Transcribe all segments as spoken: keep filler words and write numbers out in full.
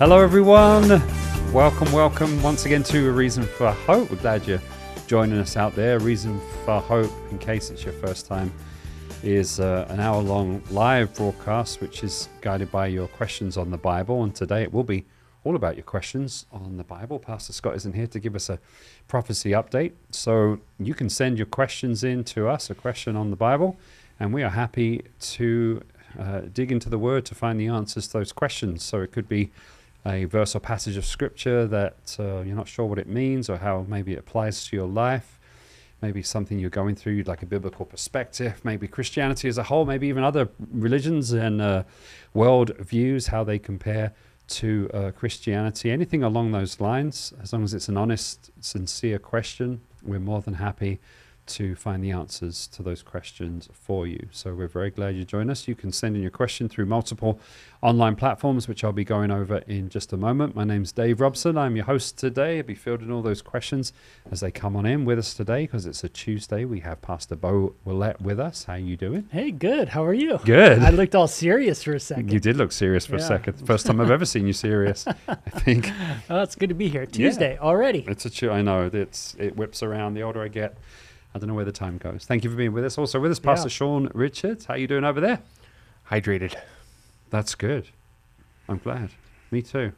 Hello everyone, welcome, welcome once again to A Reason for Hope. We're glad you're joining us out there. A Reason for Hope, in case it's your first time, is uh, an hour-long live broadcast which is guided by your questions on the Bible, and today it will be all about your questions on the Bible. Pastor Scott isn't here to give us a prophecy update, so you can send your questions in to us, a question on the Bible, and we are happy to uh, dig into the Word to find the answers to those questions. So it could be a verse or passage of Scripture that uh, you're not sure what it means or how maybe it applies to your life, maybe something you're going through, like a biblical perspective, maybe Christianity as a whole, maybe even other religions and uh, world views, how they compare to uh, Christianity, anything along those lines. As long as it's an honest, sincere question, we're more than happy to find the answers to those questions for you. So we're very glad you join us. You can send in your question through multiple online platforms, which I'll be going over in just a moment. My name's Dave Robson. I'm your host today. I'll be fielding all those questions as they come on in with us today, because it's a Tuesday. We have Pastor Bo Willett with us. How you doing? Hey, good. How are you? Good. I looked all serious for a second. You did look serious for yeah. a second. First time I've ever seen you serious, I think. Oh, it's good to be here. Tuesday yeah. already. It's a Tuesday. I know. It's, it whips around. The older I get, I don't know where the time goes. Thank you for being with us. Also with us, Pastor yeah. Sean Richards. How are you doing over there? Hydrated. That's good. I'm glad. Me too.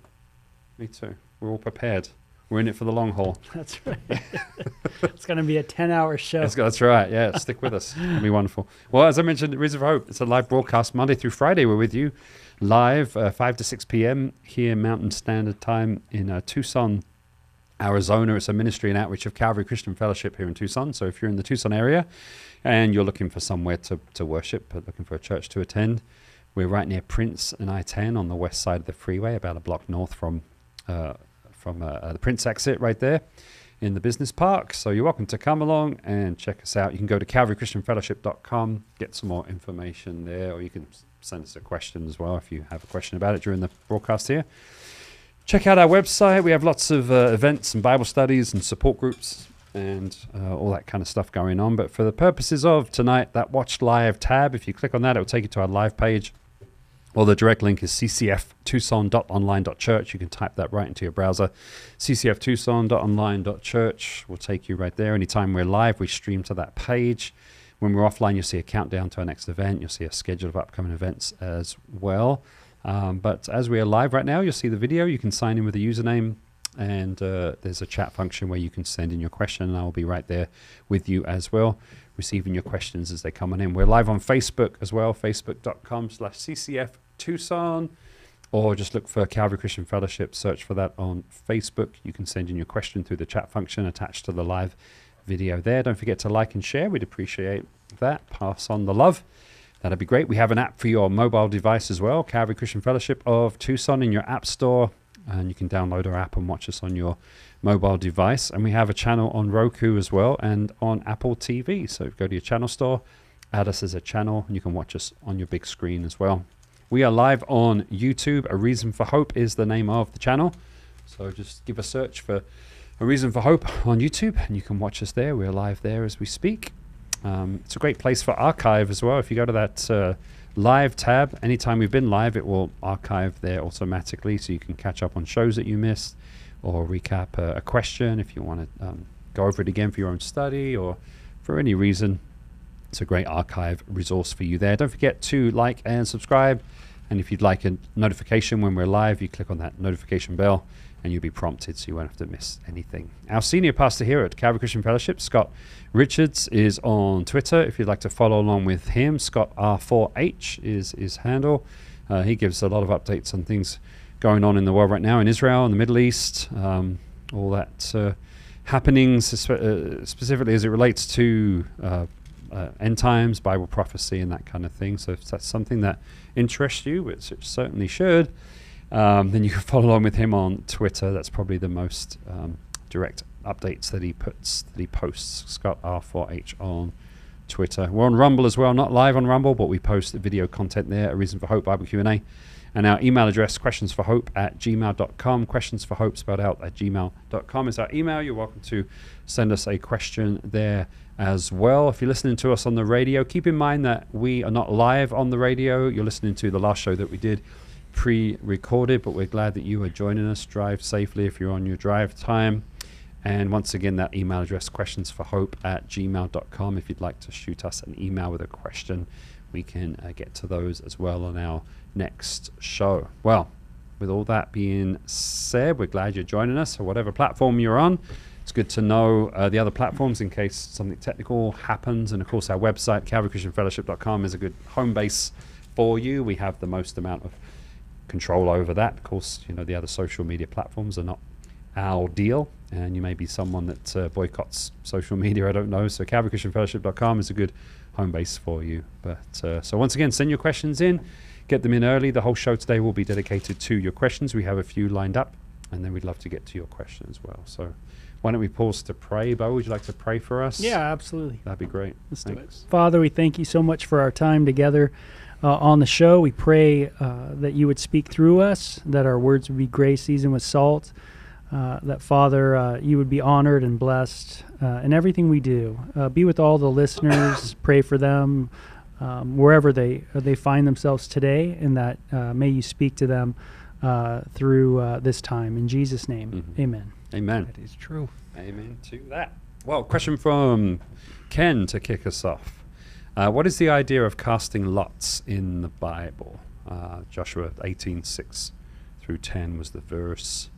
Me too. We're all prepared. We're in it for the long haul. That's right. It's going to be a ten-hour show. That's, that's right. Yeah, stick with us. It'll be wonderful. Well, as I mentioned, Reason for Hope, it's a live broadcast Monday through Friday. We're with you live uh, five to six p m here Mountain Standard Time in uh, Tucson, Arizona. It's a ministry and outreach of Calvary Christian Fellowship here in Tucson. So if you're in the Tucson area and you're looking for somewhere to, to worship, looking for a church to attend, we're right near Prince and I ten on the west side of the freeway, about a block north from uh, from uh, the Prince exit right there in the business park. So you're welcome to come along and check us out. You can go to calvary christian fellowship dot com, get some more information there, or you can send us a question as well if you have a question about it during the broadcast here. Check out our website. We have lots of uh, events and Bible studies and support groups and uh, all that kind of stuff going on. But for the purposes of tonight, that Watch Live tab, if you click on that, it will take you to our live page. Or the direct link is c c f tucson dot online dot church. You can type that right into your browser. c c f tucson dot online dot church will take you right there. Anytime we're live, we stream to that page. When we're offline, you'll see a countdown to our next event. You'll see a schedule of upcoming events as well. Um, but as we are live right now, you'll see the video. You can sign in with a username, and uh, there's a chat function where you can send in your question, and I'll be right there with you as well, receiving your questions as they come on in. We're live on Facebook as well, facebook dot com slash c c f tucson, or just look for Calvary Christian Fellowship, search for that on Facebook. You can send in your question through the chat function attached to the live video there. Don't forget to like and share. We'd appreciate that. Pass on the love. That'd be great. We have an app for your mobile device as well, Calvary Christian Fellowship of Tucson, in your app store, and you can download our app and watch us on your mobile device. And we have a channel on Roku as well and on Apple T V. So go to your channel store, add us as a channel, and you can watch us on your big screen as well. We are live on YouTube. A Reason for Hope is the name of the channel. So just give a search for A Reason for Hope on YouTube, and you can watch us there. We're live there as we speak. Um, it's a great place for archive as well. If you go to that uh, live tab, anytime we've been live, it will archive there automatically, so you can catch up on shows that you missed or recap uh, a question if you want to um, go over it again for your own study or for any reason. It's a great archive resource for you there. Don't forget to like and subscribe. And if you'd like a notification when we're live, you click on that notification bell and you'll be prompted, so you won't have to miss anything. Our senior pastor here at Calvary Christian Fellowship, Scott Richards, is on Twitter. If you'd like to follow along with him, Scott R four H is his handle. Uh, he gives a lot of updates on things going on in the world right now, in Israel, in the Middle East, um, all that uh, happenings, uh, specifically as it relates to uh, uh, end times, Bible prophecy, and that kind of thing. So if that's something that interests you, which it certainly should, Um, then you can follow along with him on Twitter. That's probably the most um, direct updates that he puts, that he posts. Scott R four H on Twitter. We're on Rumble as well. Not live on Rumble, but we post the video content there. A Reason for Hope Bible Q and A, and our email address, questions for hope at gmail dot com. Questions for hope spelled out at gmail dot com is our email. You're welcome to send us a question there as well. If you're listening to us on the radio, keep in mind that we are not live on the radio. You're listening to the last show that we did pre-recorded, but we're glad that you are joining us. Drive safely if you're on your drive time. And once again, that email address, questions for hope at gmail dot com. If you'd like to shoot us an email with a question, we can uh, get to those as well on our next show. Well, with all that being said, we're glad you're joining us. So whatever platform you're on, it's good to know uh, the other platforms in case something technical happens. And of course, our website, calvary christian fellowship dot com, is a good home base for you. We have the most amount of control over that. Of course, you know, the other social media platforms are not our deal, and you may be someone that uh, boycotts social media, I don't know. So calvary christian fellowship dot com is a good home base for you. But uh, so once again, send your questions in. Get them in early. The whole show today will be dedicated to your questions. We have a few lined up, and then we'd love to get to your question as well. So why don't we pause to pray? Bo, would you like to pray for us? Yeah, absolutely. That'd be great. Let's Thanks. do it. Father, we thank you so much for our time together uh, on the show. We pray uh, that you would speak through us, that our words would be grace seasoned with salt, uh, that, Father, uh, you would be honored and blessed uh, in everything we do. Uh, be with all the listeners. Pray for them. Um, wherever they uh, they find themselves today, and that uh, may you speak to them uh, through uh, this time. In Jesus' name, mm-hmm. amen. Amen. That is true. Amen to that. Well, question from Ken to kick us off. Uh, what is the idea of casting lots in the Bible? Uh, Joshua eighteen, six through ten was the verse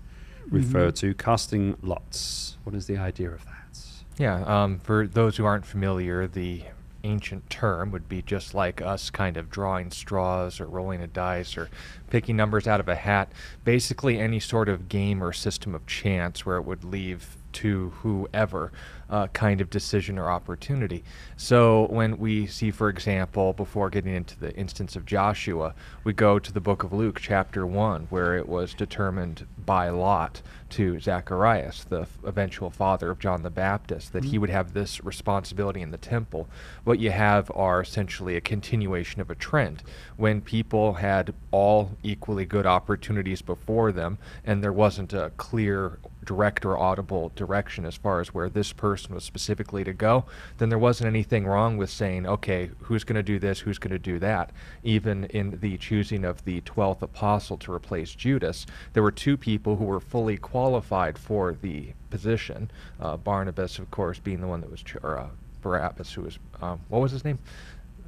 mm-hmm. referred to. Casting lots. What is the idea of that? Yeah, um, for those who aren't familiar, the ancient term would be just like us kind of drawing straws or rolling a dice or picking numbers out of a hat. Basically any sort of game or system of chance where it would leave to whoever uh, kind of decision or opportunity. So when we see, for example, before getting into the instance of Joshua, we go to the book of Luke chapter one, where it was determined by lot to Zacharias, the f eventual father of John the Baptist, that mm-hmm. he would have this responsibility in the temple. What you have are essentially a continuation of a trend when people had all equally good opportunities before them, and there wasn't a clear direct or audible direction as far as where this person was specifically to go. Then there wasn't anything wrong with saying, okay, who's going to do this, who's going to do that. Even in the choosing of the twelfth apostle to replace Judas, there were two people who were fully qualified for the position, uh, Barnabas, of course, being the one that was, ch or uh, Barabbas, who was, um, what was his name?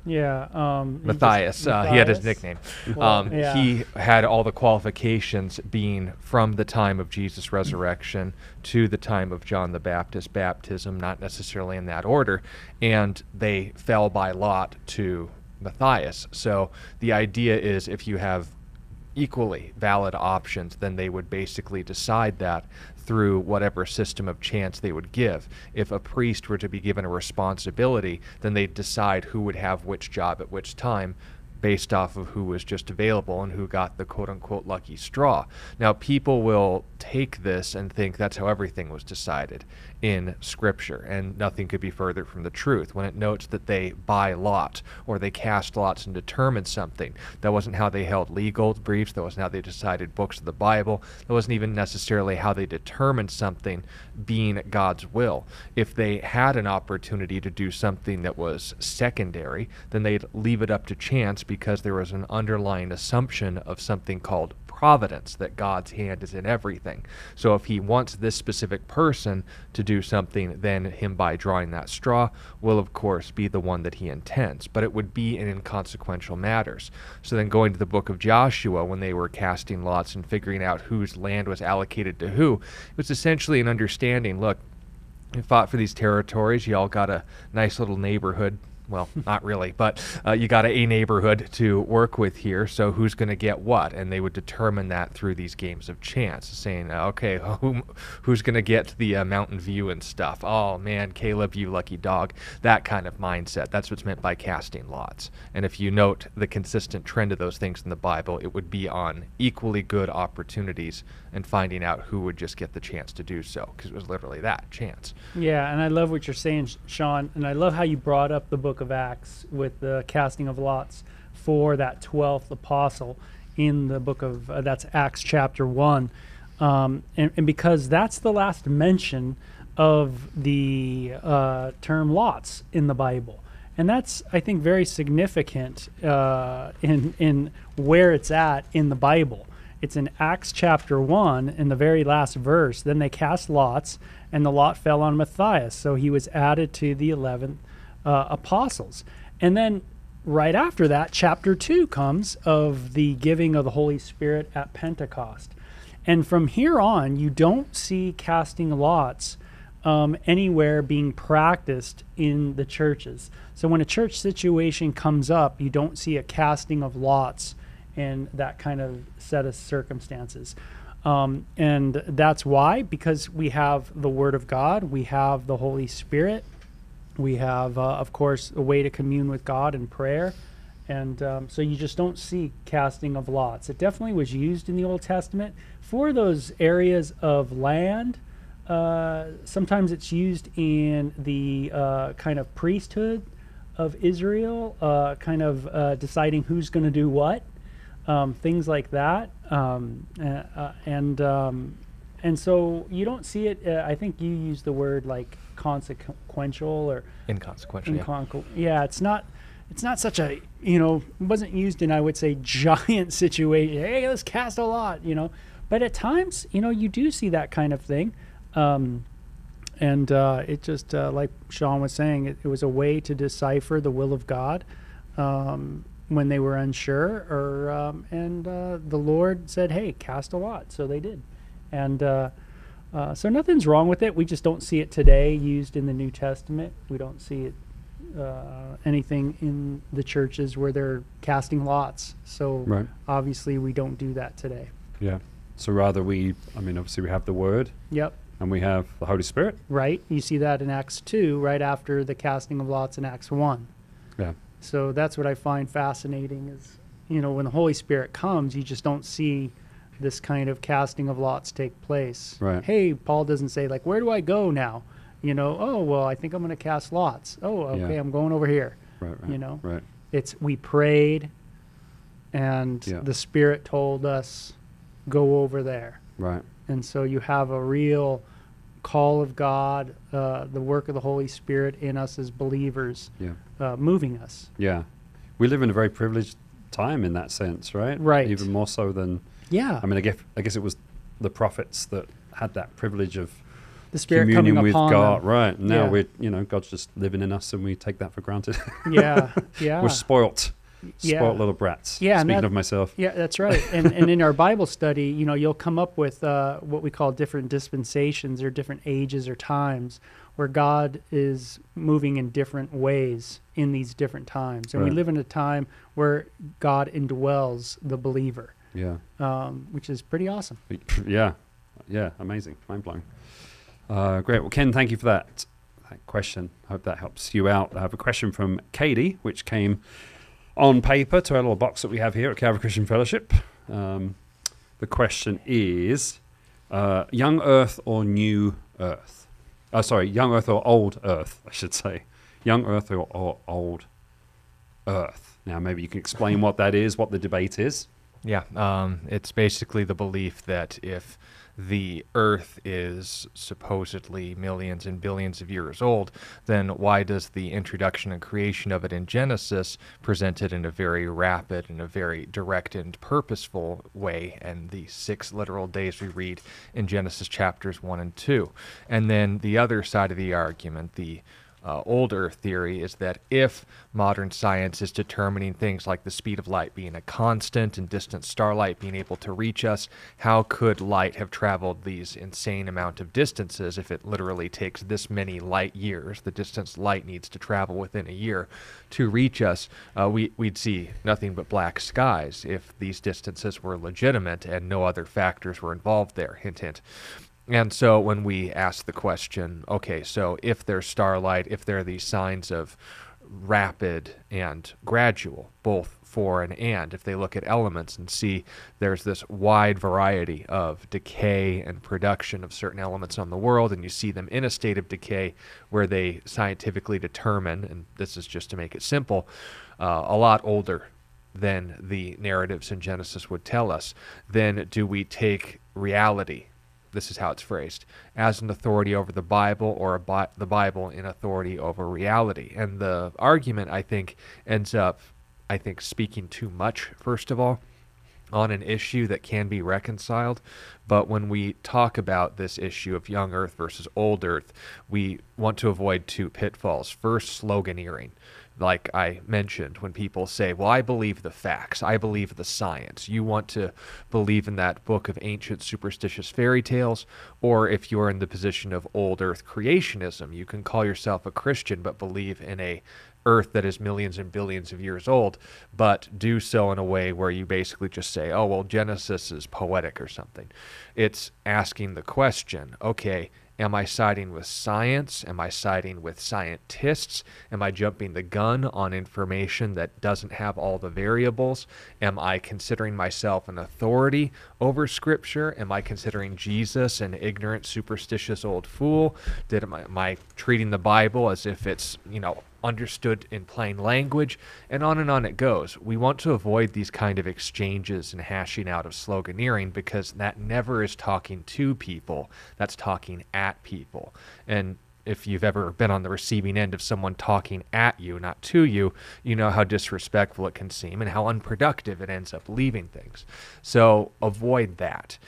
Yeah, um, Matthias. He, uh, Matthias. He had his nickname. Well, um, yeah. He had all the qualifications, being from the time of Jesus' resurrection to the time of John the Baptist baptism, not necessarily in that order, and they fell by lot to Matthias. So the idea is, if you have equally valid options, then they would basically decide that through whatever system of chance they would give. If a priest were to be given a responsibility, then they'd decide who would have which job at which time, based off of who was just available and who got the quote-unquote lucky straw. Now, people will take this and think that's how everything was decided in Scripture, and nothing could be further from the truth when it notes that they buy lot or they cast lots and determine something. That wasn't how they held legal briefs. That wasn't how they decided books of the Bible. That wasn't even necessarily how they determined something being God's will. If they had an opportunity to do something that was secondary, then they'd leave it up to chance, because there was an underlying assumption of something called providence, that God's hand is in everything. So if he wants this specific person to do something, then him by drawing that straw will of course be the one that he intends, but it would be in inconsequential matters. So then going to the book of Joshua, when they were casting lots and figuring out whose land was allocated to who, it was essentially an understanding, look, you fought for these territories, you all got a nice little neighborhood. Well, not really, but uh, you got a neighborhood to work with here, so who's going to get what? And they would determine that through these games of chance, saying, uh, okay, who, who's going to get the uh, mountain view and stuff? Oh, man, Caleb, you lucky dog. That kind of mindset. That's what's meant by casting lots. And if you note the consistent trend of those things in the Bible, it would be on equally good opportunities and finding out who would just get the chance to do so, because it was literally that, chance. Yeah, and I love what you're saying, Sean, and I love how you brought up the book of Acts with the casting of lots for that twelfth apostle in the book of uh, that's Acts chapter one, um, and, and because that's the last mention of the uh, term lots in the Bible. And that's, I think, very significant uh, in, in where it's at in the Bible. It's in Acts chapter one, in the very last verse. Then they cast lots, and the lot fell on Matthias. So he was added to the eleven uh, apostles. And then right after that, chapter two comes of the giving of the Holy Spirit at Pentecost. And from here on, you don't see casting lots um, anywhere being practiced in the churches. So when a church situation comes up, you don't see a casting of lots in that kind of set of circumstances. Um, and that's why, because we have the Word of God, we have the Holy Spirit, we have, uh, of course, a way to commune with God in prayer. And um, so you just don't see casting of lots. It definitely was used in the Old Testament for those areas of land. Uh, sometimes it's used in the uh, kind of priesthood of Israel, uh, kind of uh, deciding who's going to do what. Um, things like that, um, uh, and um, and so you don't see it. Uh, I think you use the word like consequential or inconsequential. Incon- yeah. yeah, it's not. It's not such a you know it wasn't used in, I would say, giant situation. Hey, let's cast a lot, you know. But at times, you know, you do see that kind of thing, um, and uh, it just uh, like Sean was saying, it, it was a way to decipher the will of God. Um, when they were unsure, or um, and uh, the Lord said, hey, cast a lot. So they did. And uh, uh, so nothing's wrong with it. We just don't see it today used in the New Testament. We don't see it uh, anything in the churches where they're casting lots. So right. Obviously we don't do that today. Yeah. So rather we, I mean, obviously we have the Word. Yep. And we have the Holy Spirit. Right. You see that in Acts two, right after the casting of lots in Acts one. Yeah. So that's what I find fascinating is, you know, when the Holy Spirit comes, you just don't see this kind of casting of lots take place. Right. Hey, Paul doesn't say, like, where do I go now? You know, oh, well, I think I'm going to cast lots. Oh, okay, yeah. I'm going over here. Right, right, you know, right. It's we prayed and yeah. the Spirit told us, go over there. Right. And so you have a real call of God, uh, the work of the Holy Spirit in us as believers, yeah. uh, moving us. Yeah. We live in a very privileged time in that sense, right? Right. Even more so than... Yeah. I mean, I guess, I guess it was the prophets that had that privilege of the Spirit communion coming with upon God. Them. Right. Now yeah. we're, you know, God's just living in us and we take that for granted. Yeah. Yeah. We're spoilt. Yeah. Spoilt little brats. Yeah, speaking that, of myself. Yeah, that's right. And and in our Bible study, you know, you'll come up with uh, what we call different dispensations or different ages or times where God is moving in different ways in these different times. And right. we live in a time where God indwells the believer. Yeah. Um, which is pretty awesome. Yeah. Yeah. Amazing. Mind blowing. Uh, great. Well, Ken, thank you for that, that question. I hope that helps you out. I have a question from Katie, which came on paper to our little box that we have here at Calvary Christian Fellowship. Um, the question is, uh, young earth or new earth? Oh, sorry, young earth or old earth, I should say. Young earth or, or old earth. Now, maybe you can explain what that is, what the debate is. Yeah, um, it's basically the belief that if the earth is supposedly millions and billions of years old, then why does the introduction and creation of it in Genesis present it in a very rapid and a very direct and purposeful way, and the six literal days we read in Genesis chapters one and two? And then the other side of the argument, the Uh, old earth theory, is that if modern science is determining things like the speed of light being a constant and distant starlight being able to reach us, how could light have traveled these insane amount of distances if it literally takes this many light years, the distance light needs to travel within a year, to reach us? Uh, we, we'd see nothing but black skies if these distances were legitimate and no other factors were involved there. Hint, hint. And so when we ask the question, okay, so if there's starlight, if there are these signs of rapid and gradual, both for and and, if they look at elements and see there's this wide variety of decay and production of certain elements on the world, and you see them in a state of decay where they scientifically determine, and this is just to make it simple, uh, a lot older than the narratives in Genesis would tell us, then do we take reality, this is how it's phrased, as an authority over the Bible, or a bi- the Bible in authority over reality. And the argument, I think, ends up, I think, speaking too much, first of all, on an issue that can be reconciled. But when we talk about this issue of young earth versus old earth, we want to avoid two pitfalls. First, sloganeering. Like I mentioned, when people say, well, I believe the facts, I believe the science. You want to believe in that book of ancient superstitious fairy tales, or if you're in the position of old earth creationism, you can call yourself a Christian but believe in a earth that is millions and billions of years old, but do so in a way where you basically just say, oh, well, Genesis is poetic or something. It's asking the question, okay, am I siding with science? Am I siding with scientists? Am I jumping the gun on information that doesn't have all the variables? Am I considering myself an authority over Scripture? Am I considering Jesus an ignorant, superstitious old fool? Did am I, am I treating the Bible as if it's, you know, understood in plain language? And on and on it goes. We want to avoid these kind of exchanges and hashing out of sloganeering, because that never is talking to people, that's talking at people. And if you've ever been on the receiving end of someone talking at you, not to you, you know how disrespectful it can seem and how unproductive it ends up leaving things. So avoid that.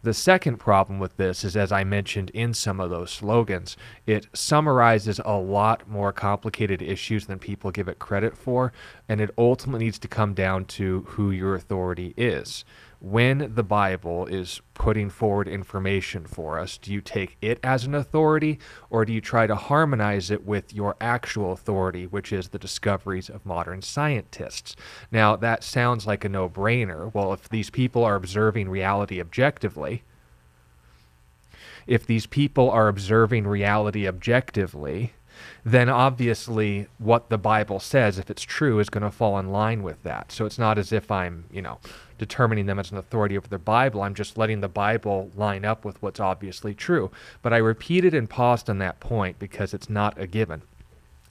The second problem with this is, as I mentioned in some of those slogans, it summarizes a lot more complicated issues than people give it credit for, and it ultimately needs to come down to who your authority is. When the Bible is putting forward information for us, do you take it as an authority, or do you try to harmonize it with your actual authority, which is the discoveries of modern scientists? Now, that sounds like a no-brainer. Well, if these people are observing reality objectively, if these people are observing reality objectively, then obviously what the Bible says, if it's true, is going to fall in line with that. So it's not as if I'm, you know, determining them as an authority over the Bible. I'm just letting the Bible line up with what's obviously true. But I repeated and paused on that point because it's not a given.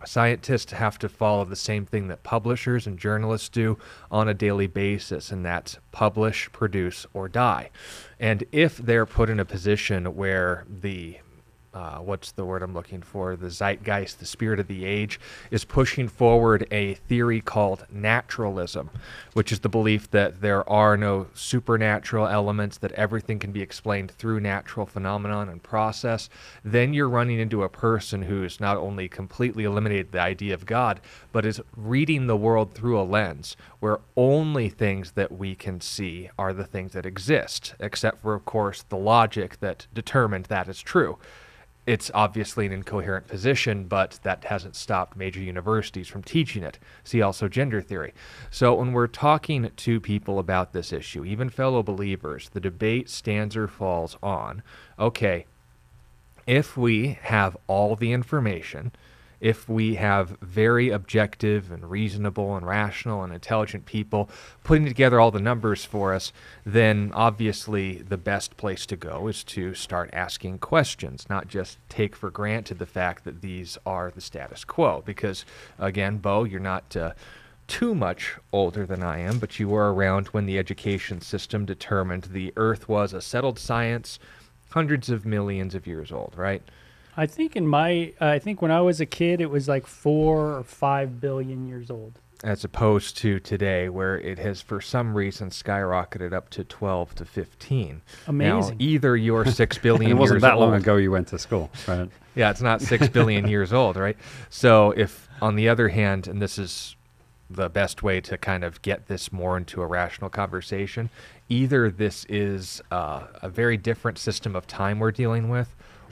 Scientists have to follow the same thing that publishers and journalists do on a daily basis, and that's publish, produce, or die. And if they're put in a position where the Uh, what's the word I'm looking for? The zeitgeist, the spirit of the age, is pushing forward a theory called naturalism, which is the belief that there are no supernatural elements, that everything can be explained through natural phenomenon and process. Then you're running into a person who's not only completely eliminated the idea of God, but is reading the world through a lens where only things that we can see are the things that exist, except for, of course, the logic that determined that is true. It's obviously an incoherent position, but that hasn't stopped major universities from teaching it. See also gender theory. So when we're talking to people about this issue, even fellow believers, the debate stands or falls on, okay, if we have all the information, if we have very objective and reasonable and rational and intelligent people putting together all the numbers for us, then obviously the best place to go is to start asking questions, not just take for granted the fact that these are the status quo. Because, again, Bo, you're not uh, too much older than I am, but you were around when the education system determined the earth was a settled science hundreds of millions of years old, right? I think in my, uh, I think when I was a kid, it was like four or five billion years old. As opposed to today, where it has, for some reason, skyrocketed up to twelve to fifteen. Amazing. Now, either you're six billion years old. It wasn't that long ago you went to school, right? Yeah, it's not six billion years old, right? So if, on the other hand, and this is the best way to kind of get this more into a rational conversation, either this is uh, a very different system of time we're dealing with,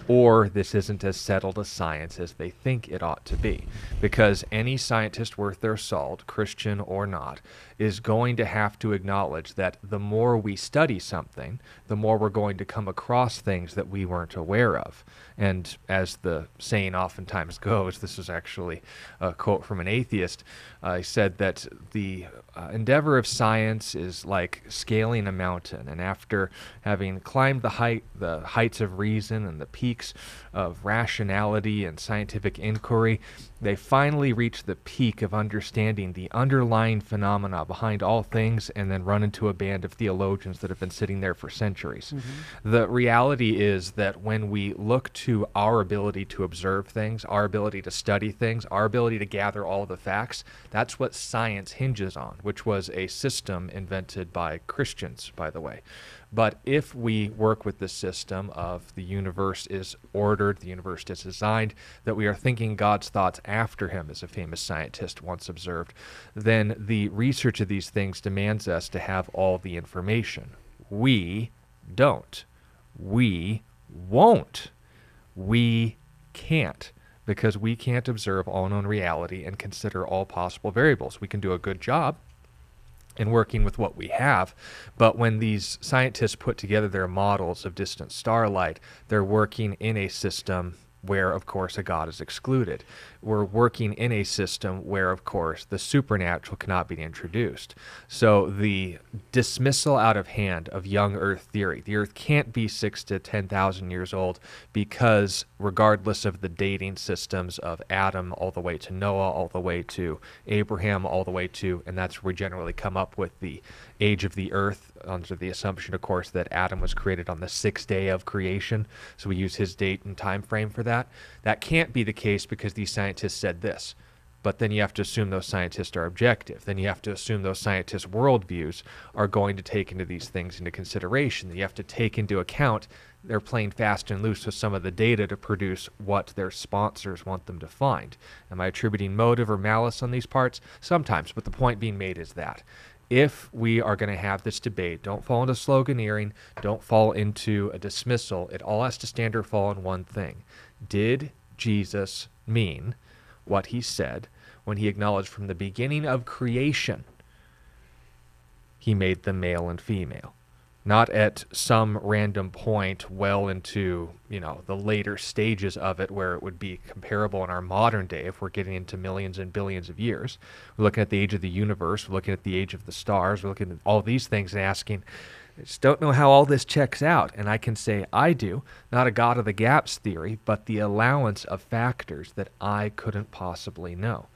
or this isn't as settled a science as they think it ought to be. Because any scientist worth their salt, Christian or not, is going to have to acknowledge that the more we study something, the more we're going to come across things that we weren't aware of. And as the saying oftentimes goes, this is actually a quote from an atheist, uh, he said that the uh, endeavor of science is like scaling a mountain, and after having climbed the height, the heights of reason and the peaks weeks of rationality and scientific inquiry, they finally reach the peak of understanding the underlying phenomena behind all things, and then run into a band of theologians that have been sitting there for centuries. Mm-hmm. The reality is that when we look to our ability to observe things, our ability to study things, our ability to gather all the facts, that's what science hinges on, which was a system invented by Christians, by the way. But if we work with the system of the universe is ordered, the universe is designed, that we are thinking God's thoughts after him, as a famous scientist once observed, then the research of these things demands us to have all the information. We don't. We won't. We can't. Because we can't observe all known reality and consider all possible variables. We can do a good job in working with what we have, but when these scientists put together their models of distant starlight, they're working in a system where, of course, a God is excluded. We're working in a system where, of course, the supernatural cannot be introduced. So the dismissal out of hand of young Earth theory, the Earth can't be six to ten thousand years old because regardless of the dating systems of Adam all the way to Noah, all the way to Abraham, all the way to, and that's where we generally come up with the age of the Earth, under the assumption, of course, that Adam was created on the sixth day of creation. So we use his date and time frame for that. That can't be the case because these scientists said this. But then you have to assume those scientists are objective. Then you have to assume those scientists' worldviews are going to take into these things into consideration. You have to take into account they're playing fast and loose with some of the data to produce what their sponsors want them to find. Am I attributing motive or malice on these parts? Sometimes, but the point being made is that if we are going to have this debate, don't fall into sloganeering, don't fall into a dismissal. It all has to stand or fall on one thing. Did Jesus mean what he said when he acknowledged from the beginning of creation he made them male and female? Not at some random point well into, you know, the later stages of it where it would be comparable in our modern day if we're getting into millions and billions of years. We're looking at the age of the universe, we're looking at the age of the stars, we're looking at all these things and asking, I just don't know how all this checks out. And I can say I do, not a God of the gaps theory, but the allowance of factors that I couldn't possibly know.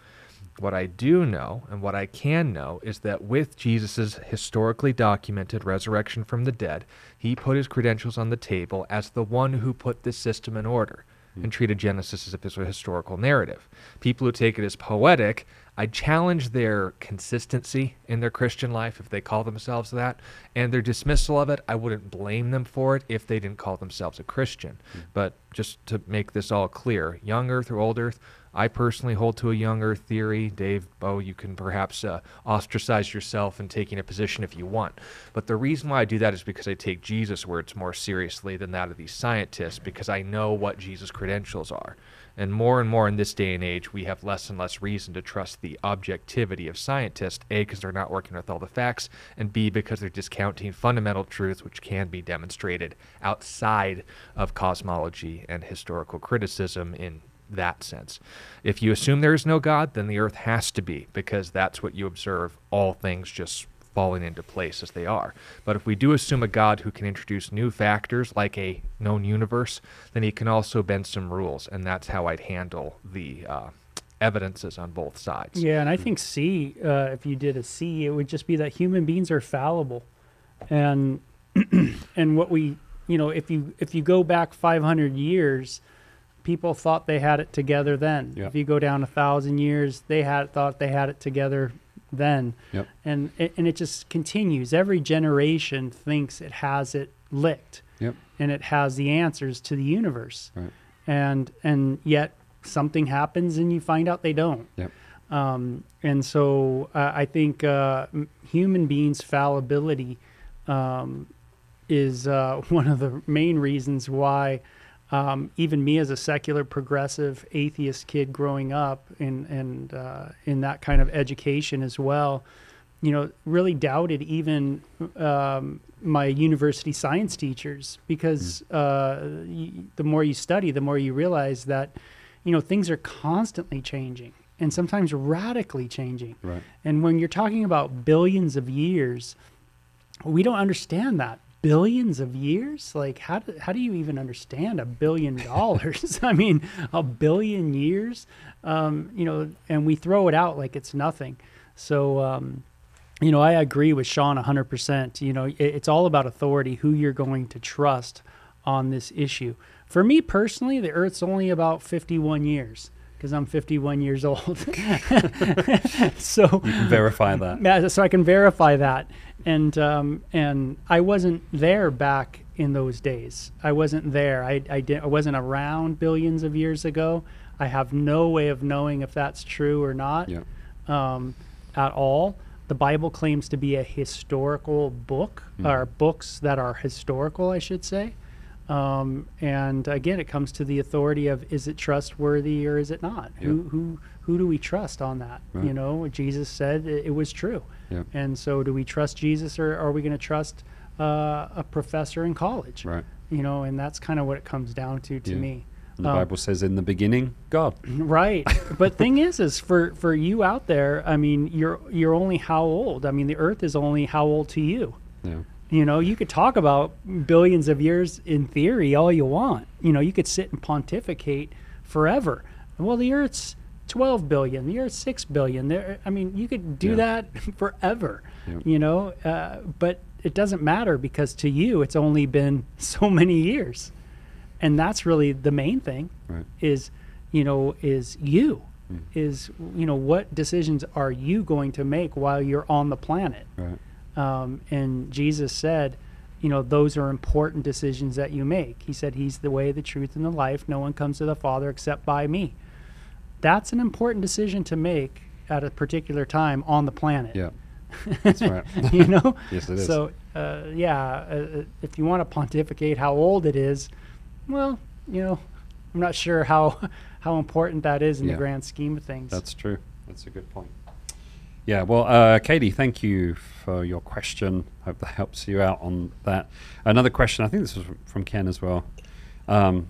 What I do know and what I can know is that with Jesus's historically documented resurrection from the dead, he put his credentials on the table as the one who put this system in order mm-hmm. and treated Genesis as a historical narrative. People who take it as poetic, I challenge their consistency in their Christian life if they call themselves that, and their dismissal of it, I wouldn't blame them for it if they didn't call themselves a Christian. Mm-hmm. But just to make this all clear, young Earth or old Earth, I personally hold to a young Earth theory. Dave, Bo, you can perhaps uh, ostracize yourself in taking a position if you want. But the reason why I do that is because I take Jesus' words more seriously than that of these scientists, because I know what Jesus' credentials are. And more and more in this day and age, we have less and less reason to trust the objectivity of scientists, A, because they're not working with all the facts, and B, because they're discounting fundamental truths which can be demonstrated outside of cosmology and historical criticism in that sense. If you assume there is no God, then the Earth has to be, because that's what you observe, all things just falling into place as they are. But if we do assume a God who can introduce new factors like a known universe, then he can also bend some rules, and that's how I'd handle the uh, evidences on both sides. Yeah, and I think C, uh, if you did a C, it would just be that human beings are fallible. And and what we, you know, if you if you go back five hundred years, people thought they had it together then. Yep. If you go down a thousand years, they had thought they had it together then. Yep. And it, and it just continues. Every generation thinks it has it licked. Yep. And it has the answers to the universe. Right. And and yet something happens and you find out they don't. Yep. Um, and so uh, I think uh, human beings' fallibility um, is uh, one of the main reasons why Um, even me as a secular, progressive, atheist kid growing up in, and uh, in that kind of education as well, you know, really doubted even um, my university science teachers, because uh, y- the more you study, the more you realize that, you know, things are constantly changing and sometimes radically changing. Right. And when you're talking about billions of years, we don't understand that. billions of years? Like, how do, how do you even understand a billion dollars? I mean, a billion years, um, you know, and we throw it out like it's nothing. So, um, you know, I agree with Sean one hundred percent. You know, it, it's all about authority, who you're going to trust on this issue. For me personally, the earth's only about fifty-one years. Because I'm fifty-one years old. So you can verify that. So I can verify that. And um, and I wasn't there back in those days. I wasn't there. I, I, did, I wasn't around billions of years ago. I have no way of knowing if that's true or not, yeah. um, at all. The Bible claims to be a historical book, mm. or books that are historical, I should say. Um, and again, it comes to the authority of, is it trustworthy or is it not? Yeah. Who, who, who do we trust on that? Right. You know, Jesus said it, it was true. Yeah. And so do we trust Jesus, or are we going to trust uh, a professor in college? Right. You know, and that's kind of what it comes down to, to yeah. me. And the um, Bible says in the beginning, God. Right. But thing is, is for, for you out there, I mean, you're, you're only how old? I mean, the earth is only how old to you? Yeah. You know, you could talk about billions of years in theory all you want. You know, you could sit and pontificate forever. Well, the Earth's twelve billion, the Earth's six billion. There, I mean, you could do yeah. that forever, yeah. you know, uh, but it doesn't matter, because to you, it's only been so many years. And that's really the main thing, right. is, you know, is you, mm. is, you know, what decisions are you going to make while you're on the planet? Right. Um, and Jesus said, you know, those are important decisions that you make. He said, he's the way, the truth, and the life. No one comes to the Father except by me. That's an important decision to make at a particular time on the planet. Yeah, that's right. You know? Yes, it is. So, uh, yeah, uh, if you want to pontificate how old it is, well, you know, I'm not sure how, how important that is in yeah. the grand scheme of things. That's true. That's a good point. Yeah, well, uh, Katie, thank you for your question. Hope that helps you out on that. Another question, I think this was from Ken as well. Um,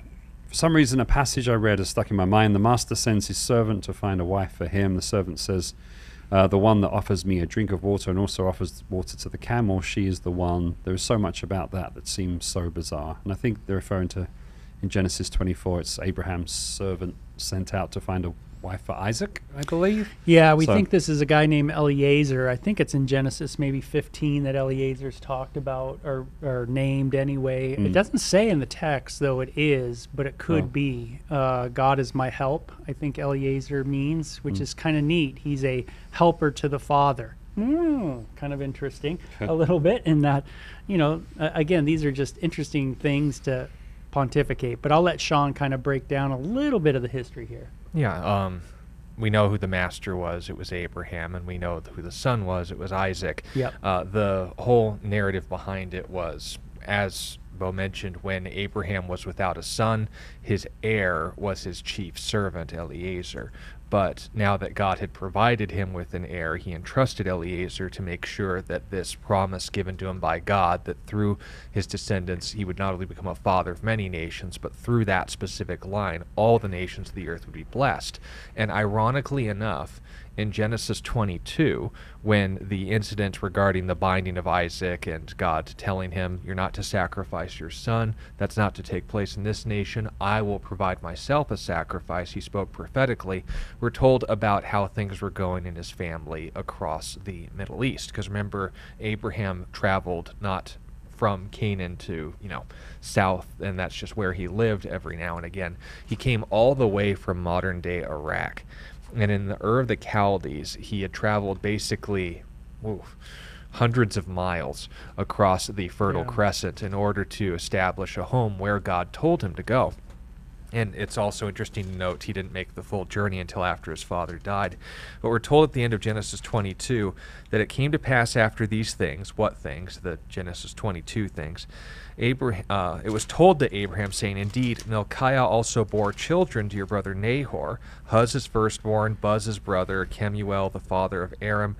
for some reason, a passage I read is stuck in my mind. The master sends his servant to find a wife for him. The servant says, uh, the one that offers me a drink of water and also offers water to the camel, she is the one. There is so much about that that seems so bizarre. And I think they're referring to, in Genesis twenty-four, it's Abraham's servant sent out to find a wife for Isaac, I believe. Yeah, we so. think this is a guy named Eliezer. I think it's in Genesis maybe fifteen that Eliezer's talked about, or, or named anyway. Mm. It doesn't say in the text, though it is, but it could oh. be. Uh, God is my help, I think Eliezer means, which mm. is kind of neat. He's a helper to the Father. Mm, kind of interesting, a little bit in that, you know, uh, again, these are just interesting things to pontificate, but I'll let Sean kind of break down a little bit of the history here. Yeah, um, we know who the master was. It was Abraham, and we know who the son was. It was Isaac. Yep. Uh, the whole narrative behind it was, as Bo mentioned, when Abraham was without a son, his heir was his chief servant, Eliezer. But now that God had provided him with an heir, he entrusted Eliezer to make sure that this promise given to him by God, that through his descendants he would not only become a father of many nations, but through that specific line, all the nations of the earth would be blessed. And ironically enough, in Genesis twenty-two, when the incident regarding the binding of Isaac and God telling him, you're not to sacrifice your son, that's not to take place in this nation, I will provide myself a sacrifice, he spoke prophetically, we're told about how things were going in his family across the Middle East. Because remember, Abraham traveled not from Canaan to, you know, south, and that's just where he lived every now and again. He came all the way from modern-day Iraq. And in the Ur of the Chaldees, he had traveled basically whoa, hundreds of miles across the Fertile yeah. Crescent in order to establish a home where God told him to go. And it's also interesting to note he didn't make the full journey until after his father died. But we're told at the end of Genesis twenty-two that it came to pass after these things, what things? The Genesis twenty-two things. Abraham, uh, it was told to Abraham, saying, indeed, Milcah also bore children to your brother Nahor, Huz his firstborn, Buz his brother, Kemuel the father of Aram,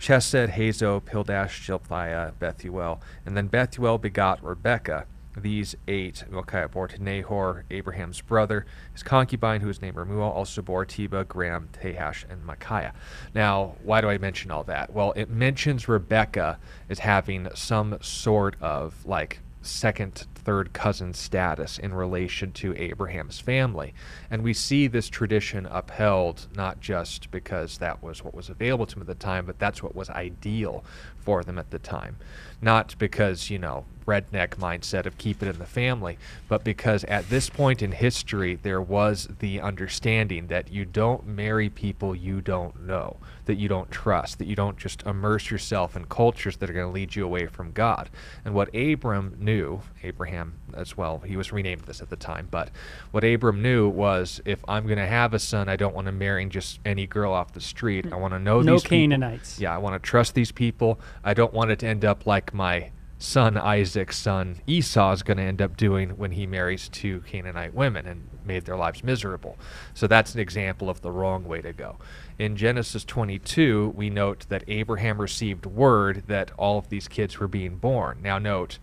Chesed, Hazo, Pildash, Jilpiah, Bethuel. And then Bethuel begot Rebekah. these eight. Milcah bore to Nahor, Abraham's brother, his concubine, who was named Remuel, also bore Teba, Gram, Tehash, and Micaiah. Now, why do I mention all that? Well, it mentions Rebekah as having some sort of, like, second, third cousin status in relation to Abraham's family. And we see this tradition upheld not just because that was what was available to them at the time, but that's what was ideal for them at the time. Not because, you know, redneck mindset of keep it in the family, but because at this point in history, there was the understanding that you don't marry people you don't know, that you don't trust, that you don't just immerse yourself in cultures that are going to lead you away from God. And what Abram knew, Abraham as well, he was renamed this at the time, but what Abram knew was, if I'm going to have a son, I don't want to marry just any girl off the street. I want to know no these people. No Canaanites. Yeah, I want to trust these people. I don't want it to end up like my son Isaac's son Esau is going to end up doing when he marries two Canaanite women and made their lives miserable. So that's an example of the wrong way to go. In Genesis twenty-two, we note that Abraham received word that all of these kids were being born. Now note,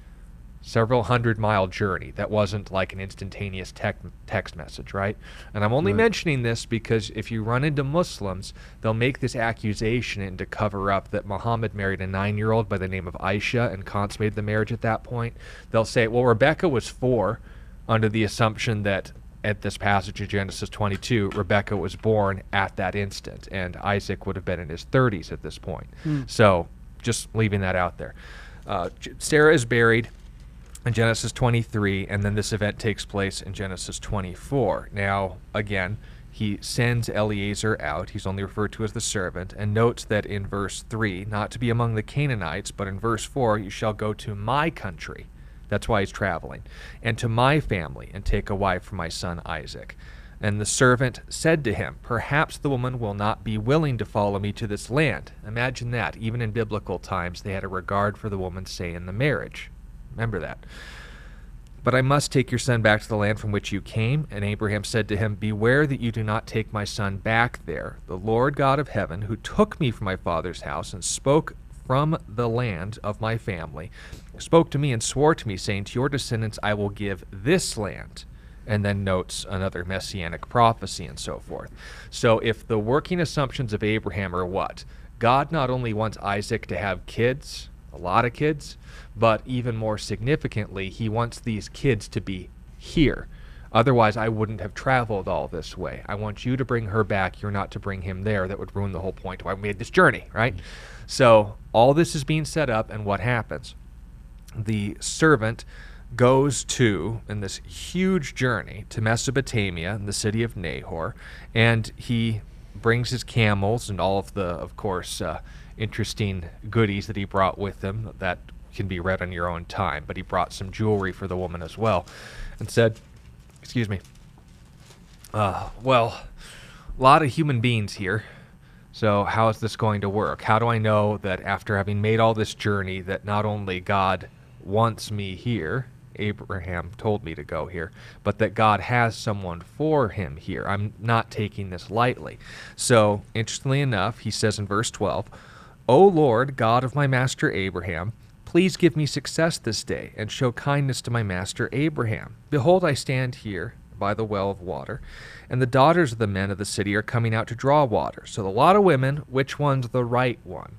several hundred mile journey. That wasn't like an instantaneous tec- text message, right? And I'm only right. mentioning this because if you run into Muslims, they'll make this accusation and to cover up that Muhammad married a nine-year-old by the name of Aisha and consummated the marriage at that point. They'll say, well, Rebekah was four, under the assumption that at this passage of Genesis twenty-two, Rebekah was born at that instant, and Isaac would have been in his thirties at this point. Mm. So just leaving that out there. Uh, Sarah is buried in Genesis twenty-three, and then this event takes place in Genesis twenty-four. Now, again, he sends Eliezer out. He's only referred to as the servant, and notes that in verse three, not to be among the Canaanites, but in verse four, you shall go to my country. That's why he's traveling. And to my family, and take a wife for my son Isaac. And the servant said to him, perhaps the woman will not be willing to follow me to this land. Imagine that. Even in biblical times, they had a regard for the woman's say in the marriage. Remember that. But I must take your son back to the land from which you came. And Abraham said to him, beware that you do not take my son back there. The Lord God of heaven, who took me from my father's house and spoke from the land of my family, spoke to me and swore to me, saying, to your descendants I will give this land. And then notes another messianic prophecy and so forth. So if the working assumptions of Abraham are what? God not only wants Isaac to have kids, a lot of kids, but even more significantly, he wants these kids to be here. Otherwise, I wouldn't have traveled all this way. I want you to bring her back. You're not to bring him there. That would ruin the whole point why we made this journey, right? So all this is being set up, and what happens? The servant goes to, in this huge journey, to Mesopotamia, in the city of Nahor, and he brings his camels and all of the, of course, uh, interesting goodies that he brought with him that can be read on your own time, but he brought some jewelry for the woman as well, and said, excuse me, uh, well, a lot of human beings here, so how is this going to work? How do I know that after having made all this journey that not only God wants me here, Abraham told me to go here, but that God has someone for him here? I'm not taking this lightly. So, interestingly enough, he says in verse twelve, O Lord, God of my master Abraham, please give me success this day and show kindness to my master Abraham. Behold, I stand here by the well of water, and the daughters of the men of the city are coming out to draw water. So the lot of women, which one's the right one?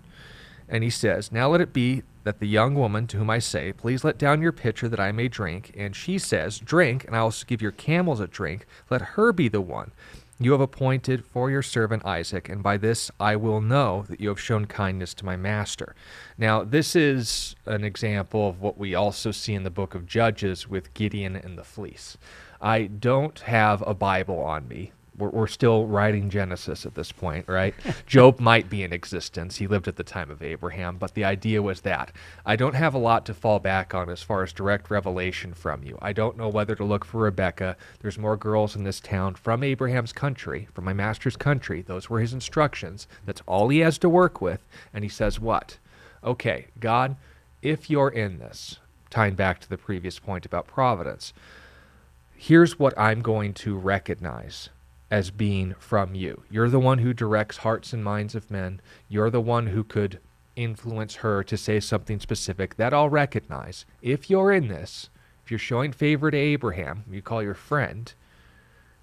And he says, now let it be that the young woman to whom I say, please let down your pitcher that I may drink. And she says, drink, and I will give your camels a drink. Let her be the one you have appointed for your servant Isaac, and by this I will know that you have shown kindness to my master. Now, this is an example of what we also see in the book of Judges with Gideon and the fleece. I don't have a Bible on me. We're, we're still writing Genesis at this point, right? Job might be in existence. He lived at the time of Abraham, but the idea was that I don't have a lot to fall back on as far as direct revelation from you. I don't know whether to look for Rebekah. There's more girls in this town from Abraham's country, from my master's country. Those were his instructions. That's all he has to work with. And he says what? Okay, God, if you're in this, tying back to the previous point about providence, here's what I'm going to recognize as being from you. You're the one who directs hearts and minds of men. You're the one who could influence her to say something specific that I'll recognize. If you're in this, If you're showing favor to Abraham, you call your friend,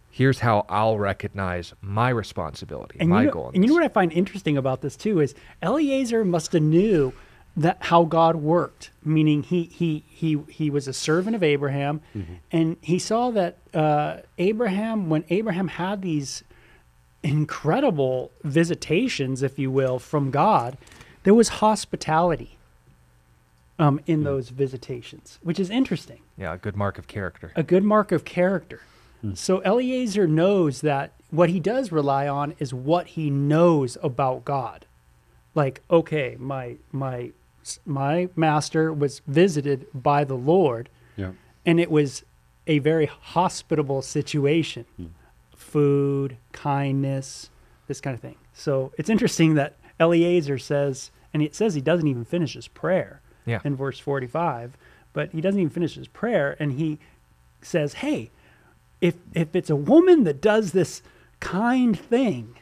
here's how I'll recognize my responsibility, and my you know, goal. And you know what I find interesting about this too is Eliezer must have knew that how God worked, meaning he he he he was a servant of Abraham, mm-hmm. and he saw that uh, Abraham, when Abraham had these incredible visitations, if you will, from God, there was hospitality um, in mm-hmm. those visitations, which is interesting. Yeah, a good mark of character. A good mark of character. Mm-hmm. So Eliezer knows that what he does rely on is what he knows about God. Like, okay, my my my master was visited by the Lord, yeah. and it was a very hospitable situation. Mm. Food, kindness, this kind of thing. So it's interesting that Eliezer says, and it says he doesn't even finish his prayer yeah. in verse forty-five, but he doesn't even finish his prayer, and he says, hey, if if it's a woman that does this kind thing,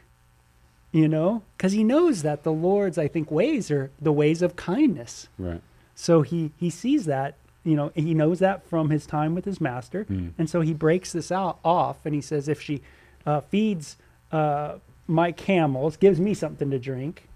you know, because he knows that the Lord's, I think, ways are the ways of kindness. Right. So he, he sees that, you know, he knows that from his time with his master. Mm. And so he breaks this out off and he says, if she uh, feeds uh, my camels, gives me something to drink,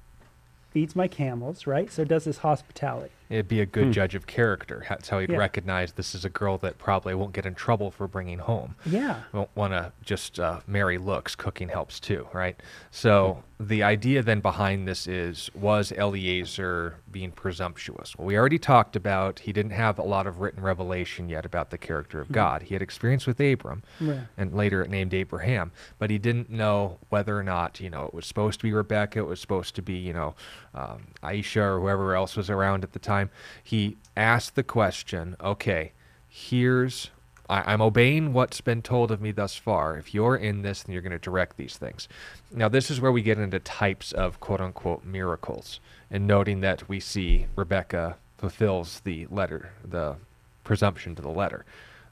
feeds my camels, right? So does this hospitality. It'd be a good mm. judge of character. That's how he'd yeah. recognize this is a girl that probably won't get in trouble for bringing home. Yeah. Won't want to just uh, marry looks. Cooking helps too, right? So mm. the idea then behind this is, was Eliezer being presumptuous? Well, we already talked about he didn't have a lot of written revelation yet about the character of mm. God. He had experience with Abram yeah. and later it named Abraham, but he didn't know whether or not, you know, it was supposed to be Rebekah, it was supposed to be, you know, um, Aisha or whoever else was around at the time. He asked the question, okay, here's, I, I'm obeying what's been told of me thus far. If you're in this, then you're going to direct these things. Now, this is where we get into types of quote-unquote miracles, and noting that we see Rebekah fulfills the letter, the presumption to the letter.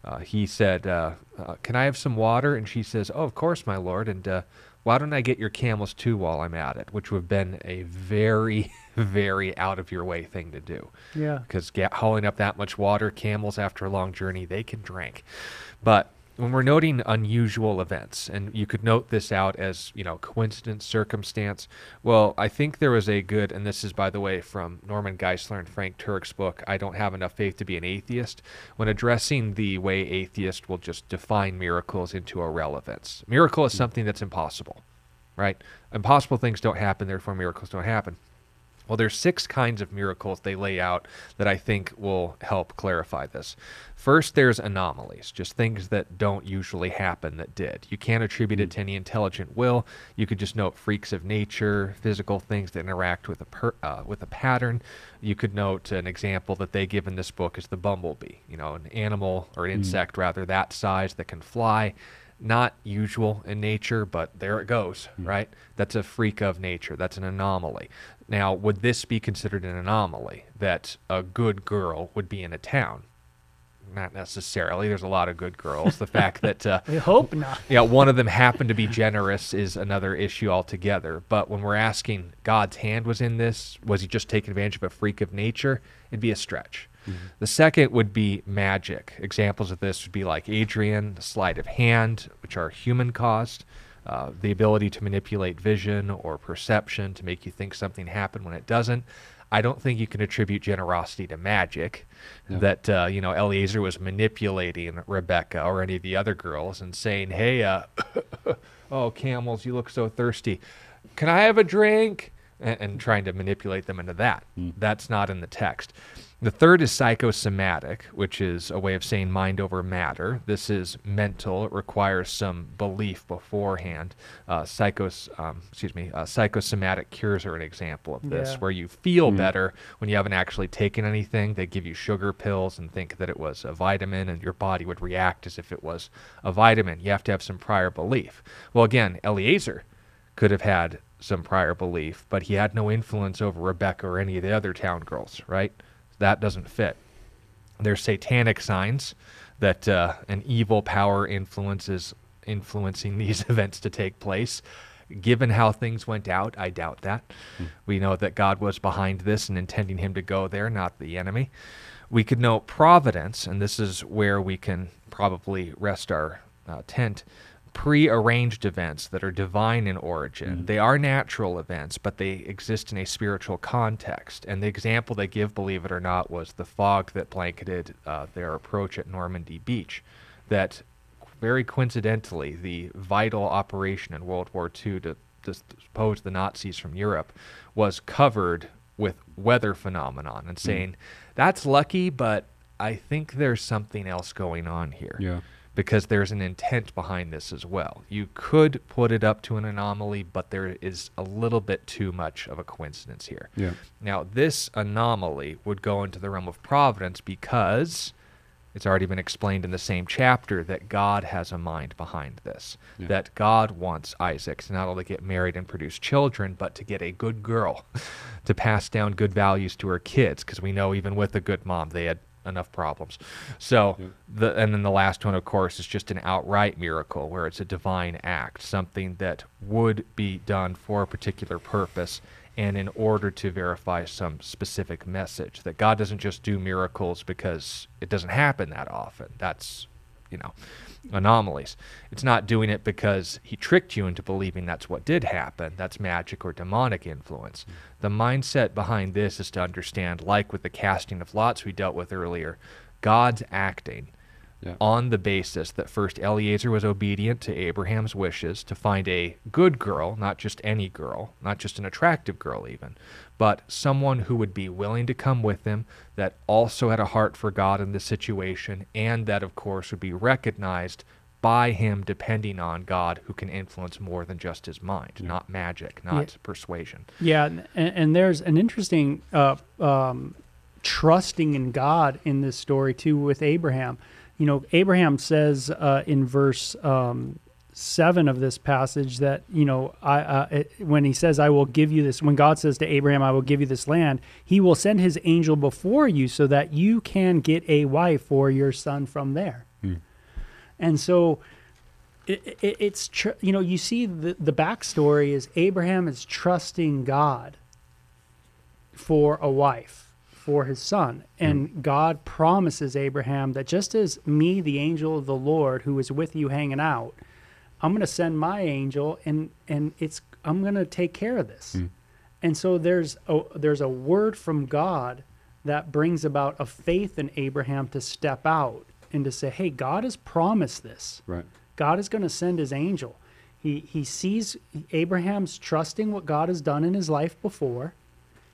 Uh, he said, uh, uh, can I have some water? And she says, oh, of course, my Lord, and uh, why don't I get your camels too while I'm at it? Which would have been a very, very out of your way thing to do. Yeah. Because hauling up that much water, camels after a long journey, they can drink. But when we're noting unusual events, and you could note this out as, you know, coincidence, circumstance. Well, I think there was a good, and this is, by the way, from Norman Geisler and Frank Turek's book, I Don't Have Enough Faith to Be an Atheist, when addressing the way atheists will just define miracles into irrelevance. Miracle is something that's impossible, right? Impossible things don't happen, therefore miracles don't happen. Well, there's six kinds of miracles they lay out that I think will help clarify this. First, there's anomalies, just things that don't usually happen that did. You can't attribute it to any intelligent will. You could just note freaks of nature, physical things that interact with a per, uh, with a pattern. You could note an example that they give in this book is the bumblebee, you know, an animal or an mm. insect rather that size that can fly. Not usual in nature, but there it goes, mm. right? That's a freak of nature. That's an anomaly. Now, would this be considered an anomaly that a good girl would be in a town? Not necessarily. There's a lot of good girls. The fact that uh, we hope not. Yeah, one of them happened to be generous is another issue altogether. But when we're asking God's hand was in this, was he just taking advantage of a freak of nature? It'd be a stretch. Mm-hmm. The second would be magic. Examples of this would be like Adrian, the sleight of hand, which are human caused. Uh, the ability to manipulate vision or perception to make you think something happened when it doesn't. I don't think you can attribute generosity to magic, no. that, uh, you know, Eliezer was manipulating Rebekah or any of the other girls and saying, hey, uh, oh, camels, you look so thirsty. Can I have a drink? And, and trying to manipulate them into that. Mm. That's not in the text. The third is psychosomatic, which is a way of saying mind over matter. This is mental. It requires some belief beforehand. Uh, psychos, um, excuse me, uh, psychosomatic cures are an example of this, yeah. where you feel mm. better when you haven't actually taken anything. They give you sugar pills and think that it was a vitamin, and your body would react as if it was a vitamin. You have to have some prior belief. Well, again, Eliezer could have had some prior belief, but he had no influence over Rebekah or any of the other town girls, right? That doesn't fit. There's satanic signs that uh, an evil power influences influencing these events to take place. Given how things went out, I doubt that. Mm. We know that God was behind this and intending him to go there, not the enemy. We could know providence, and this is where we can probably rest our uh, tent, pre-arranged events that are divine in origin. Mm. They are natural events, but they exist in a spiritual context. And the example they give, believe it or not, was the fog that blanketed uh, their approach at Normandy Beach, that very coincidentally, the vital operation in World War Two to dispose the Nazis from Europe was covered with weather phenomenon, and saying, mm. that's lucky, but I think there's something else going on here. Yeah. Because there's an intent behind this as well. You could put it up to an anomaly, but there is a little bit too much of a coincidence here. Yeah. Now, this anomaly would go into the realm of providence because it's already been explained in the same chapter that God has a mind behind this, yeah. that God wants Isaac to not only get married and produce children, but to get a good girl to pass down good values to her kids, because we know even with a good mom, they had enough problems. So, yep. the and then the last one, of course, is just an outright miracle where it's a divine act, something that would be done for a particular purpose and in order to verify some specific message, that God doesn't just do miracles because it doesn't happen that often. That's, you know, anomalies. It's not doing it because he tricked you into believing that's what did happen. That's magic or demonic influence. Mm-hmm. The mindset behind this is to understand, like with the casting of lots we dealt with earlier, God's acting yeah. on the basis that first Eliezer was obedient to Abraham's wishes to find a good girl, not just any girl, not just an attractive girl even, but someone who would be willing to come with him, that also had a heart for God in this situation, and that, of course, would be recognized by him depending on God, who can influence more than just his mind, yeah. not magic, not yeah. persuasion. Yeah, and, and there's an interesting uh, um, trusting in God in this story, too, with Abraham. You know, Abraham says uh, in verse... Um, seven of this passage that, you know, I, uh, it, when he says, I will give you this, when God says to Abraham, I will give you this land, he will send his angel before you so that you can get a wife for your son from there. Mm. And so it, it, it's, tr you know, you see the, the backstory is Abraham is trusting God for a wife for his son. And mm. God promises Abraham that just as me, the angel of the Lord, who is with you hanging out, I'm going to send my angel, and and it's I'm going to take care of this. Mm. And so there's a, there's a word from God that brings about a faith in Abraham to step out and to say, hey, God has promised this. Right. God is going to send his angel. He, he sees Abraham's trusting what God has done in his life before.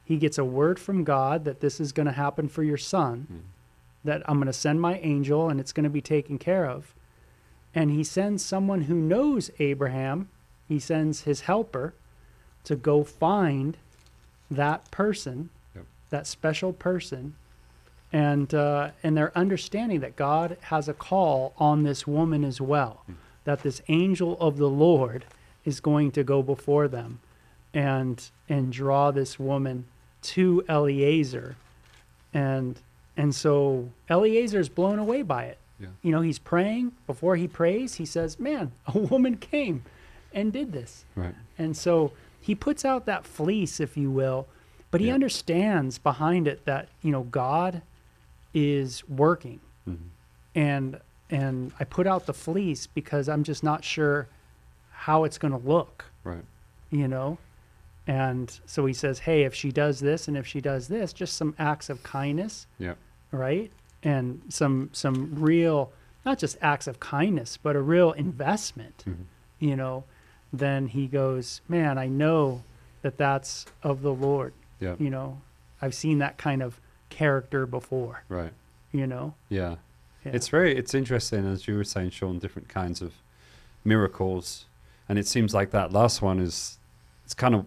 He gets a word from God that this is going to happen for your son, mm. that I'm going to send my angel, and it's going to be taken care of. And he sends someone who knows Abraham, he sends his helper to go find that person, yep. that special person, and, uh, and they're understanding that God has a call on this woman as well, mm. that this angel of the Lord is going to go before them and, and draw this woman to Eliezer. And, and so Eliezer is blown away by it. Yeah. You know, he's praying. Before he prays, he says, man, a woman came and did this. Right. And so he puts out that fleece, if you will, but he yeah. understands behind it that, you know, God is working. Mm-hmm. And and I put out the fleece because I'm just not sure how it's going to look. Right. You know? And so he says, hey, if she does this and if she does this, just some acts of kindness. Yeah. Right? And some some real, not just acts of kindness, but a real investment, mm-hmm. you know, then he goes, man, I know that that's of the Lord. Yeah. You know, I've seen that kind of character before. Right. You know? Yeah. yeah. It's very, it's interesting, as you were saying, Sean, different kinds of miracles. And it seems like that last one is, it's kind of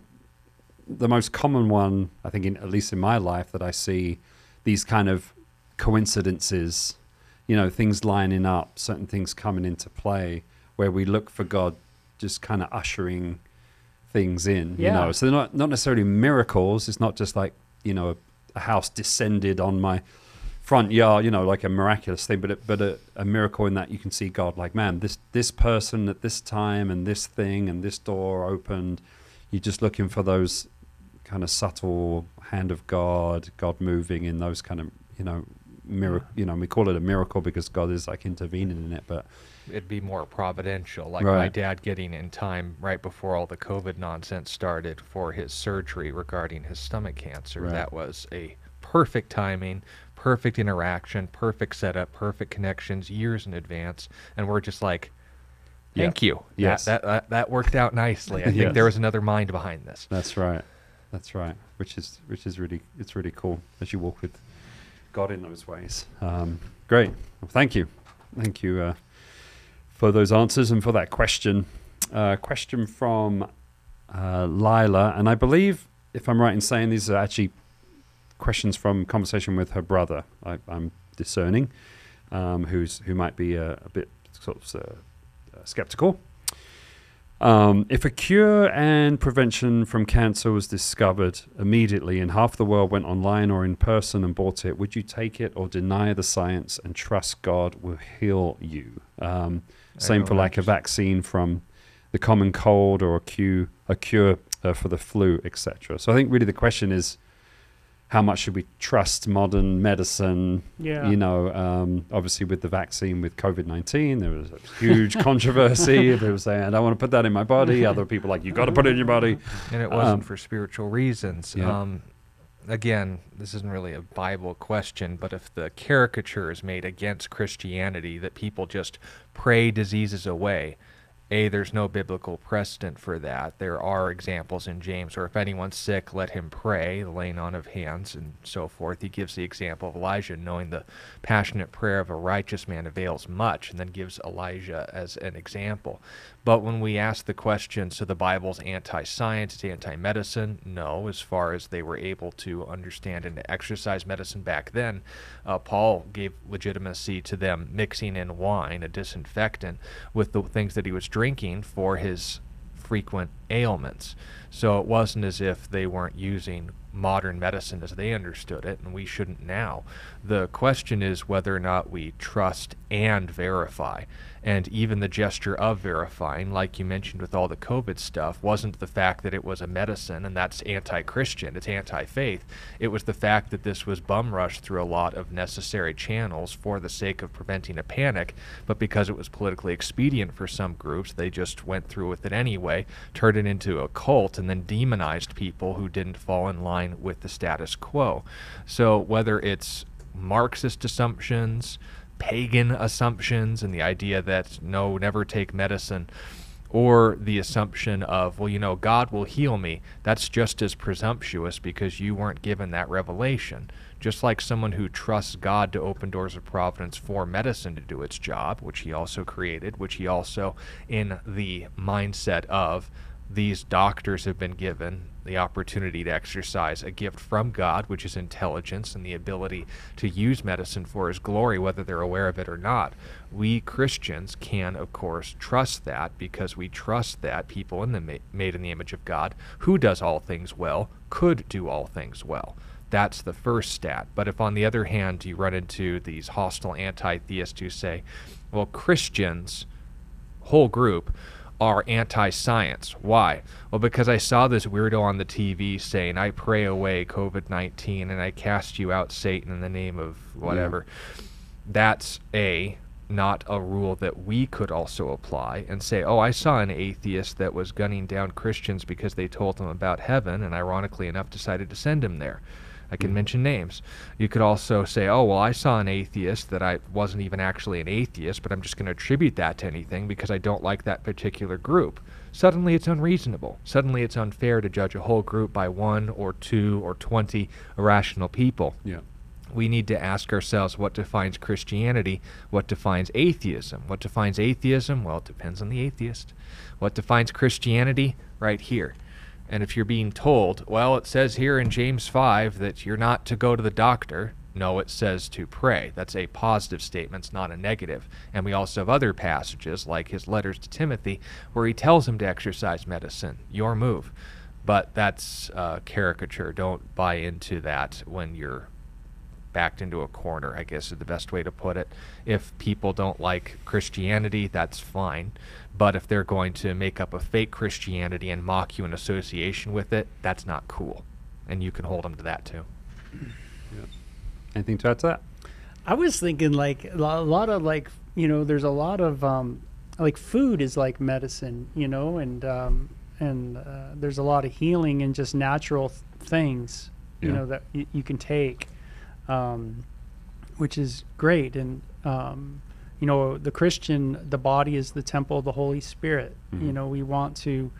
the most common one, I think, in, at least in my life, that I see these kind of coincidences, you know, things lining up, certain things coming into play where we look for God just kind of ushering things in, yeah. you know, so they're not, not necessarily miracles. It's not just like, you know, a, a house descended on my front yard, you know, like a miraculous thing, but, it, but a, a miracle in that you can see God like, man, this, this person at this time and this thing and this door opened. You're just looking for those kind of subtle hand of God, God moving in those kind of, you know, miracle. You know, we call it a miracle because God is like intervening in it, but it'd be more providential, like right. my dad getting in time right before all the COVID nonsense started for his surgery regarding his stomach cancer. Right. That was a perfect timing, perfect interaction, perfect setup, perfect connections, years in advance, and we're just like, thank yeah. you. Yes, that, that, that, that worked out nicely. I think yes. there was another mind behind this. That's right. That's right. Which is which is really it's really cool as you walk with God in those ways. Um, great. Well, thank you, thank you uh, for those answers and for that question. Uh, question from uh, Lila, and I believe if I'm right in saying these are actually questions from conversation with her brother. I, I'm discerning, um, who's who might be a, a bit sort of. Uh, skeptical. Um, if a cure and prevention from cancer was discovered immediately and half the world went online or in person and bought it, would you take it or deny the science and trust God will heal you? Um, same for like a vaccine from the common cold or a cure, a cure uh, for the flu, et cetera. So I think really the question is, how much should we trust modern medicine? Yeah. You know, um, obviously with the vaccine, with COVID nineteen, there was a huge controversy. People saying, I don't want to put that in my body. Other people like, you got to put it in your body. And it wasn't um, for spiritual reasons. Yeah. Um, again, this isn't really a Bible question, but if the caricature is made against Christianity that people just pray diseases away, A, there's no biblical precedent for that. There are examples in James where if anyone's sick, let him pray, the laying on of hands and so forth. He gives the example of Elijah, knowing the passionate prayer of a righteous man avails much, and then gives Elijah as an example. But when we ask the question, so the Bible's anti-science, it's anti-medicine, no, as far as they were able to understand and exercise medicine back then, uh, Paul gave legitimacy to them mixing in wine, a disinfectant, with the things that he was drinking for his frequent ailments. So it wasn't as if they weren't using modern medicine as they understood it, and we shouldn't now. The question is whether or not we trust and verify. And even the gesture of verifying, like you mentioned with all the COVID stuff, wasn't the fact that it was a medicine and that's anti-Christian, it's anti-faith. It was the fact that this was bum rushed through a lot of necessary channels for the sake of preventing a panic, but because it was politically expedient for some groups, they just went through with it anyway, turned it into a cult, and then demonized people who didn't fall in line with the status quo. So whether it's Marxist assumptions, pagan assumptions, and the idea that no, never take medicine, or the assumption of, well, you know, God will heal me, that's just as presumptuous because you weren't given that revelation. Just like someone who trusts God to open doors of providence for medicine to do its job, which he also created, which he also, in the mindset of, these doctors have been given the opportunity to exercise a gift from God, which is intelligence and the ability to use medicine for his glory, whether they're aware of it or not. We Christians can, of course, trust that because we trust that people in the ma- made in the image of God, who does all things well, could do all things well. That's the first stat. But if, on the other hand, you run into these hostile anti-theists who say, well, Christians, whole group, are anti-science. Why? Well, because I saw this weirdo on the T V saying, I pray away COVID nineteen and I cast you out, Satan, in the name of whatever. Yeah. That's a not a rule that we could also apply and say, oh, I saw an atheist that was gunning down Christians because they told him about heaven and ironically enough decided to send him there. I can mention names. You could also say, oh, well, I saw an atheist that I wasn't even actually an atheist, but I'm just going to attribute that to anything because I don't like that particular group. Suddenly it's unreasonable. Suddenly it's unfair to judge a whole group by one or two or twenty irrational people. Yeah. We need to ask ourselves, what defines Christianity? What defines atheism? What defines atheism? Well, it depends on the atheist. What defines Christianity? Right here. And if you're being told, well, it says here in James five that you're not to go to the doctor. No, it says to pray. That's a positive statement, it's not a negative. And we also have other passages, like his letters to Timothy, where he tells him to exercise medicine, your move. But that's uh, caricature. Don't buy into that when you're backed into a corner, I guess is the best way to put it. If people don't like Christianity, that's fine. But if they're going to make up a fake Christianity and mock you in association with it, that's not cool. And you can hold them to that too. Yeah. Anything to add to that? I was thinking like a lot of like, you know, there's a lot of um, like food is like medicine, you know, and um, and uh, there's a lot of healing and just natural th things, yeah. you know, that y you can take, um, which is great. And, um, you know, the Christian, the body is the temple of the Holy Spirit. Mm-hmm. You know, we want to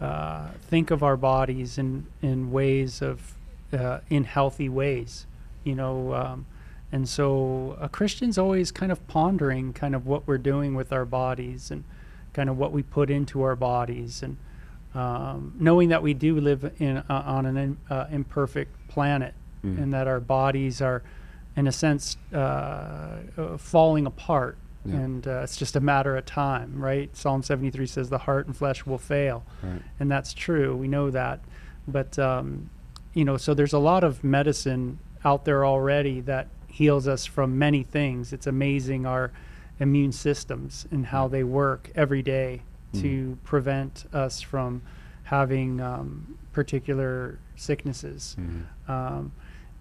uh, think of our bodies in, in ways of, uh, in healthy ways, you know, um, and so a Christian's always kind of pondering kind of what we're doing with our bodies and kind of what we put into our bodies, and um, knowing that we do live in uh, on an uh, imperfect planet, mm. and that our bodies are, in a sense, uh, uh, falling apart. Yeah. And uh, it's just a matter of time, right? Psalm seventy-three says the heart and flesh will fail. Right. And that's true. We know that. But, um, you know, so there's a lot of medicine out there already that heals us from many things. It's amazing our immune systems and how they work every day mm. to prevent us from having um, particular sicknesses. Mm. Um,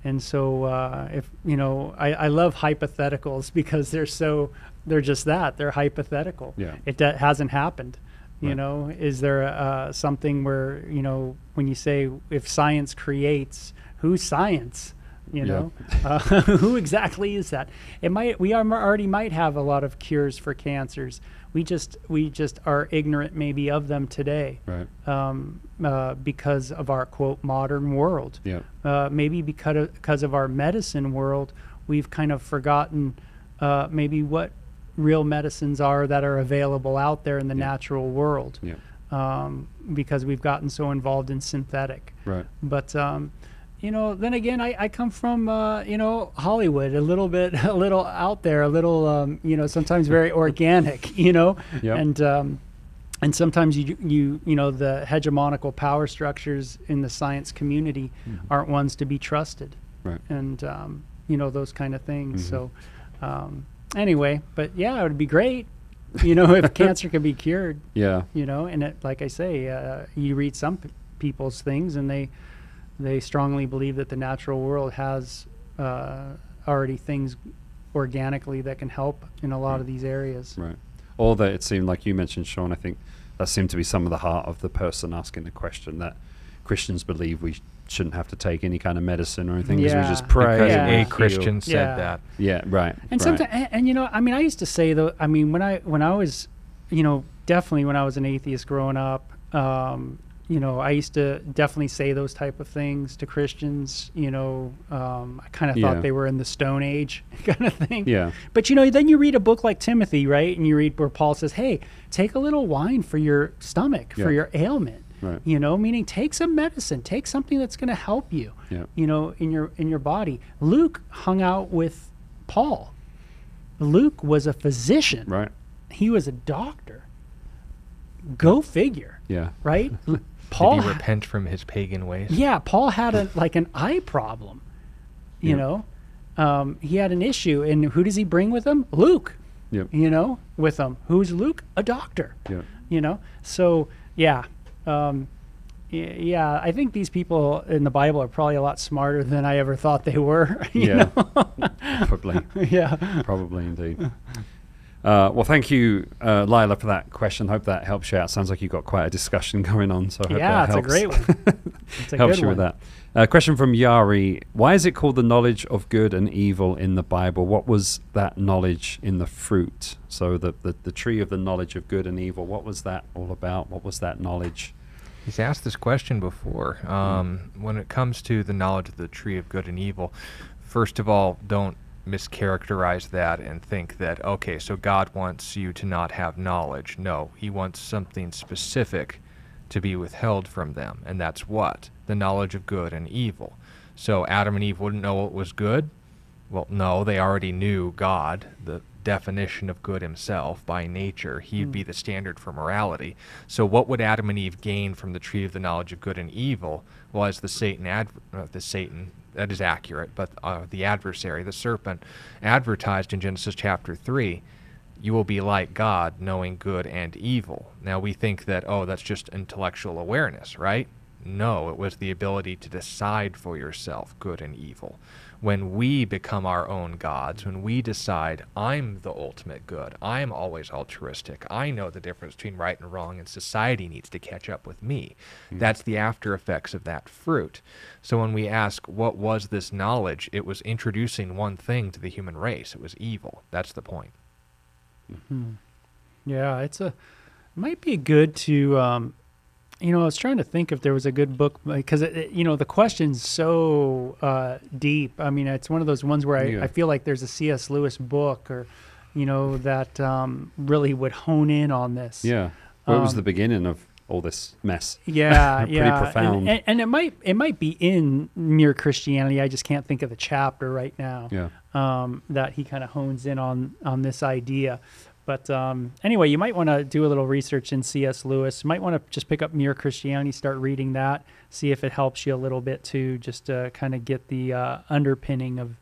and so, uh, if you know, I, I love hypotheticals because they're so they're just that they're hypothetical. Yeah, it that hasn't happened. You right. know, is there uh, something where you know when you say if science creates, who's science? You know, yep. uh, who exactly is that? It might we are already might have a lot of cures for cancers. We just we just are ignorant maybe of them today, right? Um, uh, because of our quote modern world. Yeah. Uh, maybe because of, because of our medicine world, we've kind of forgotten uh, maybe what real medicines are that are available out there in the yeah. natural world. Yeah. Um, because we've gotten so involved in synthetic. Right. But. Um, You know, then again, I, I come from, uh, you know, Hollywood, a little bit, a little out there, a little, um, you know, sometimes very organic, you know, yep. and um, and sometimes you, you, you know, the hegemonical power structures in the science community mm-hmm. aren't ones to be trusted. Right. And, um, you know, those kind of things. Mm-hmm. So um, anyway, but yeah, it would be great, you know, if cancer could be cured. Yeah. You know, and it, like I say, uh, you read some p people's things and they... They strongly believe that the natural world has uh, already things organically that can help in a lot right. of these areas. Right. Although it seemed like you mentioned, Sean, I think that seemed to be some of the heart of the person asking the question, that Christians believe we sh shouldn't have to take any kind of medicine or anything because yeah. we just pray. Because yeah. a Christian said yeah. that. Yeah, right. And right. sometimes, and, and you know, I mean, I used to say though, I mean, when I when I was, you know, definitely when I was an atheist growing up. Um, You know, I used to definitely say those type of things to Christians, you know, um, I kind of yeah. thought they were in the Stone Age kind of thing. Yeah. But, you know, then you read a book like Timothy, right? And you read where Paul says, hey, take a little wine for your stomach, yeah. for your ailment, right. you know, meaning take some medicine, take something that's going to help you, yeah. you know, in your, in your body. Luke hung out with Paul. Luke was a physician. Right. He was a doctor. Go figure. Yeah. Right. Paul did he repent from his pagan ways? Yeah, Paul had a like an eye problem, you yep. know. Um, he had an issue, and who does he bring with him? Luke. Yep. You know, with him. Who's Luke? A doctor. Yep. You know. So yeah, um, yeah. I think these people in the Bible are probably a lot smarter than I ever thought they were. You yeah. know? Probably. Yeah. Probably indeed. Uh, well, thank you, uh, Lila, for that question. Hope that helps you out. Sounds like you've got quite a discussion going on, so I hope yeah, that helps. Yeah, it's a great one. It's a helps good you one. With that. Uh, question from Yari. Why is it called the knowledge of good and evil in the Bible? What was that knowledge in the fruit? So the, the, the tree of the knowledge of good and evil, what was that all about? What was that knowledge? He's asked this question before. Um, mm. When it comes to the knowledge of the tree of good and evil, first of all, don't mischaracterize that and think that, okay, so God wants you to not have knowledge. No, he wants something specific to be withheld from them, and that's what? The knowledge of good and evil. So Adam and Eve wouldn't know what was good? Well, no, they already knew God, the definition of good himself by nature. He'd mm. be the standard for morality. So what would Adam and Eve gain from the tree of the knowledge of good and evil? Well, as the Satan, ad uh, the Satan, that is accurate, but uh, the adversary, the serpent, advertised in Genesis chapter three, you will be like God, knowing good and evil. Now we think that, oh, that's just intellectual awareness, right? No, it was the ability to decide for yourself good and evil. When we become our own gods, when we decide, I'm the ultimate good, I'm always altruistic, I know the difference between right and wrong, and society needs to catch up with me. Mm-hmm. That's the after effects of that fruit. So when we ask, what was this knowledge? It was introducing one thing to the human race. It was evil. That's the point. Mm-hmm. Yeah, it's a, might be good to... Um, You know, I was trying to think if there was a good book, because, you know, the question's so uh, deep. I mean, it's one of those ones where I, yeah. I feel like there's a C S Lewis book or, you know, that um, really would hone in on this. Yeah. Well, um, it was the beginning of all this mess. Yeah, Pretty yeah. profound. And, and, and it might it might be in Mere Christianity. I just can't think of the chapter right now. Yeah. Um, that he kind of hones in on, on this idea. But um, anyway, you might want to do a little research in C S Lewis. You might want to just pick up Mere Christianity, start reading that, see if it helps you a little bit too, just to kind of get the uh, underpinning of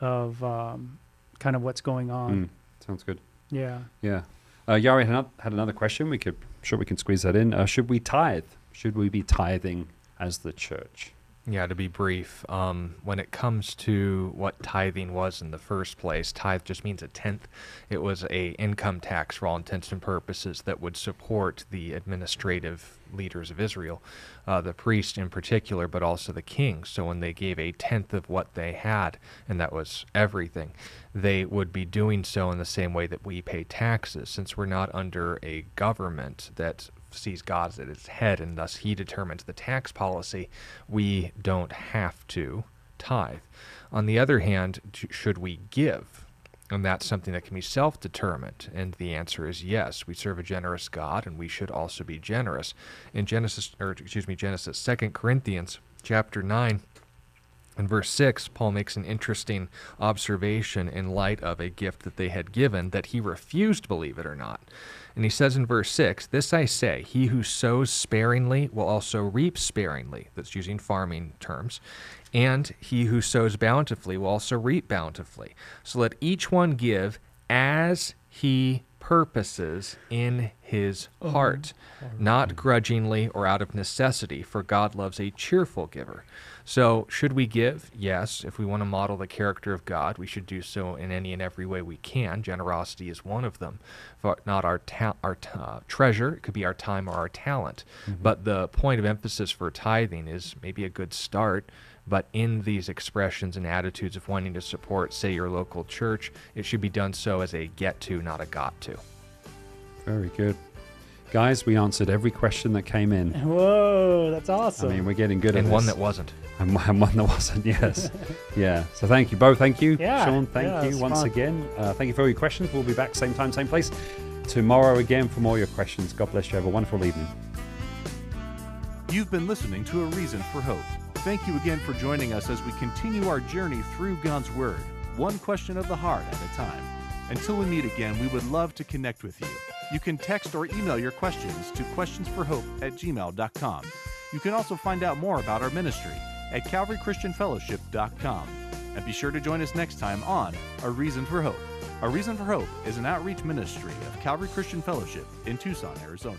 of um, kind of what's going on. Mm, sounds good. Yeah. Yeah. Uh, Yari had, had another question. We could, sure we can squeeze that in. Uh, should we tithe? Should we be tithing as the church? Yeah, to be brief, um, when it comes to what tithing was in the first place, tithe just means a tenth. It was a income tax for all intents and purposes that would support the administrative leaders of Israel, uh, the priest in particular, but also the king. So when they gave a tenth of what they had, and that was everything, they would be doing so in the same way that we pay taxes, since we're not under a government that sees God at its head, and thus he determines the tax policy. We don't have to tithe. On the other hand, should we give? And that's something that can be self-determined. And the answer is yes. We serve a generous God, and we should also be generous. In Genesis, or excuse me, Genesis, Second Corinthians chapter nine, in verse six, Paul makes an interesting observation in light of a gift that they had given that he refused, believe it or not. And he says in verse six, "This I say, he who sows sparingly will also reap sparingly." That's using farming terms. "And he who sows bountifully will also reap bountifully. So let each one give as he purposes in his heart, not grudgingly or out of necessity, for God loves a cheerful giver." So should we give? Yes. If we want to model the character of God, we should do so in any and every way we can. Generosity is one of them. But not our ta- our t- uh, treasure. It could be our time or our talent. Mm-hmm. But the point of emphasis for tithing is maybe a good start, but in these expressions and attitudes of wanting to support, say, your local church, it should be done so as a get to, not a got to. Very good. Guys, we answered every question that came in. Whoa, that's awesome. I mean, we're getting good at this. And one that wasn't. And one that wasn't, yes. Yeah. So thank you, Bo. Thank you. Yeah, Sean, thank yeah, you once fun. again. Uh, thank you for all your questions. We'll be back same time, same place tomorrow again for more of your questions. God bless you. Have a wonderful evening. You've been listening to A Reason for Hope. Thank you again for joining us as we continue our journey through God's Word, one question of the heart at a time. Until we meet again, we would love to connect with you. You can text or email your questions to questions for hope at gmail dot com. You can also find out more about our ministry at calvary christian fellowship dot com. And be sure to join us next time on A Reason for Hope. A Reason for Hope is an outreach ministry of Calvary Christian Fellowship in Tucson, Arizona.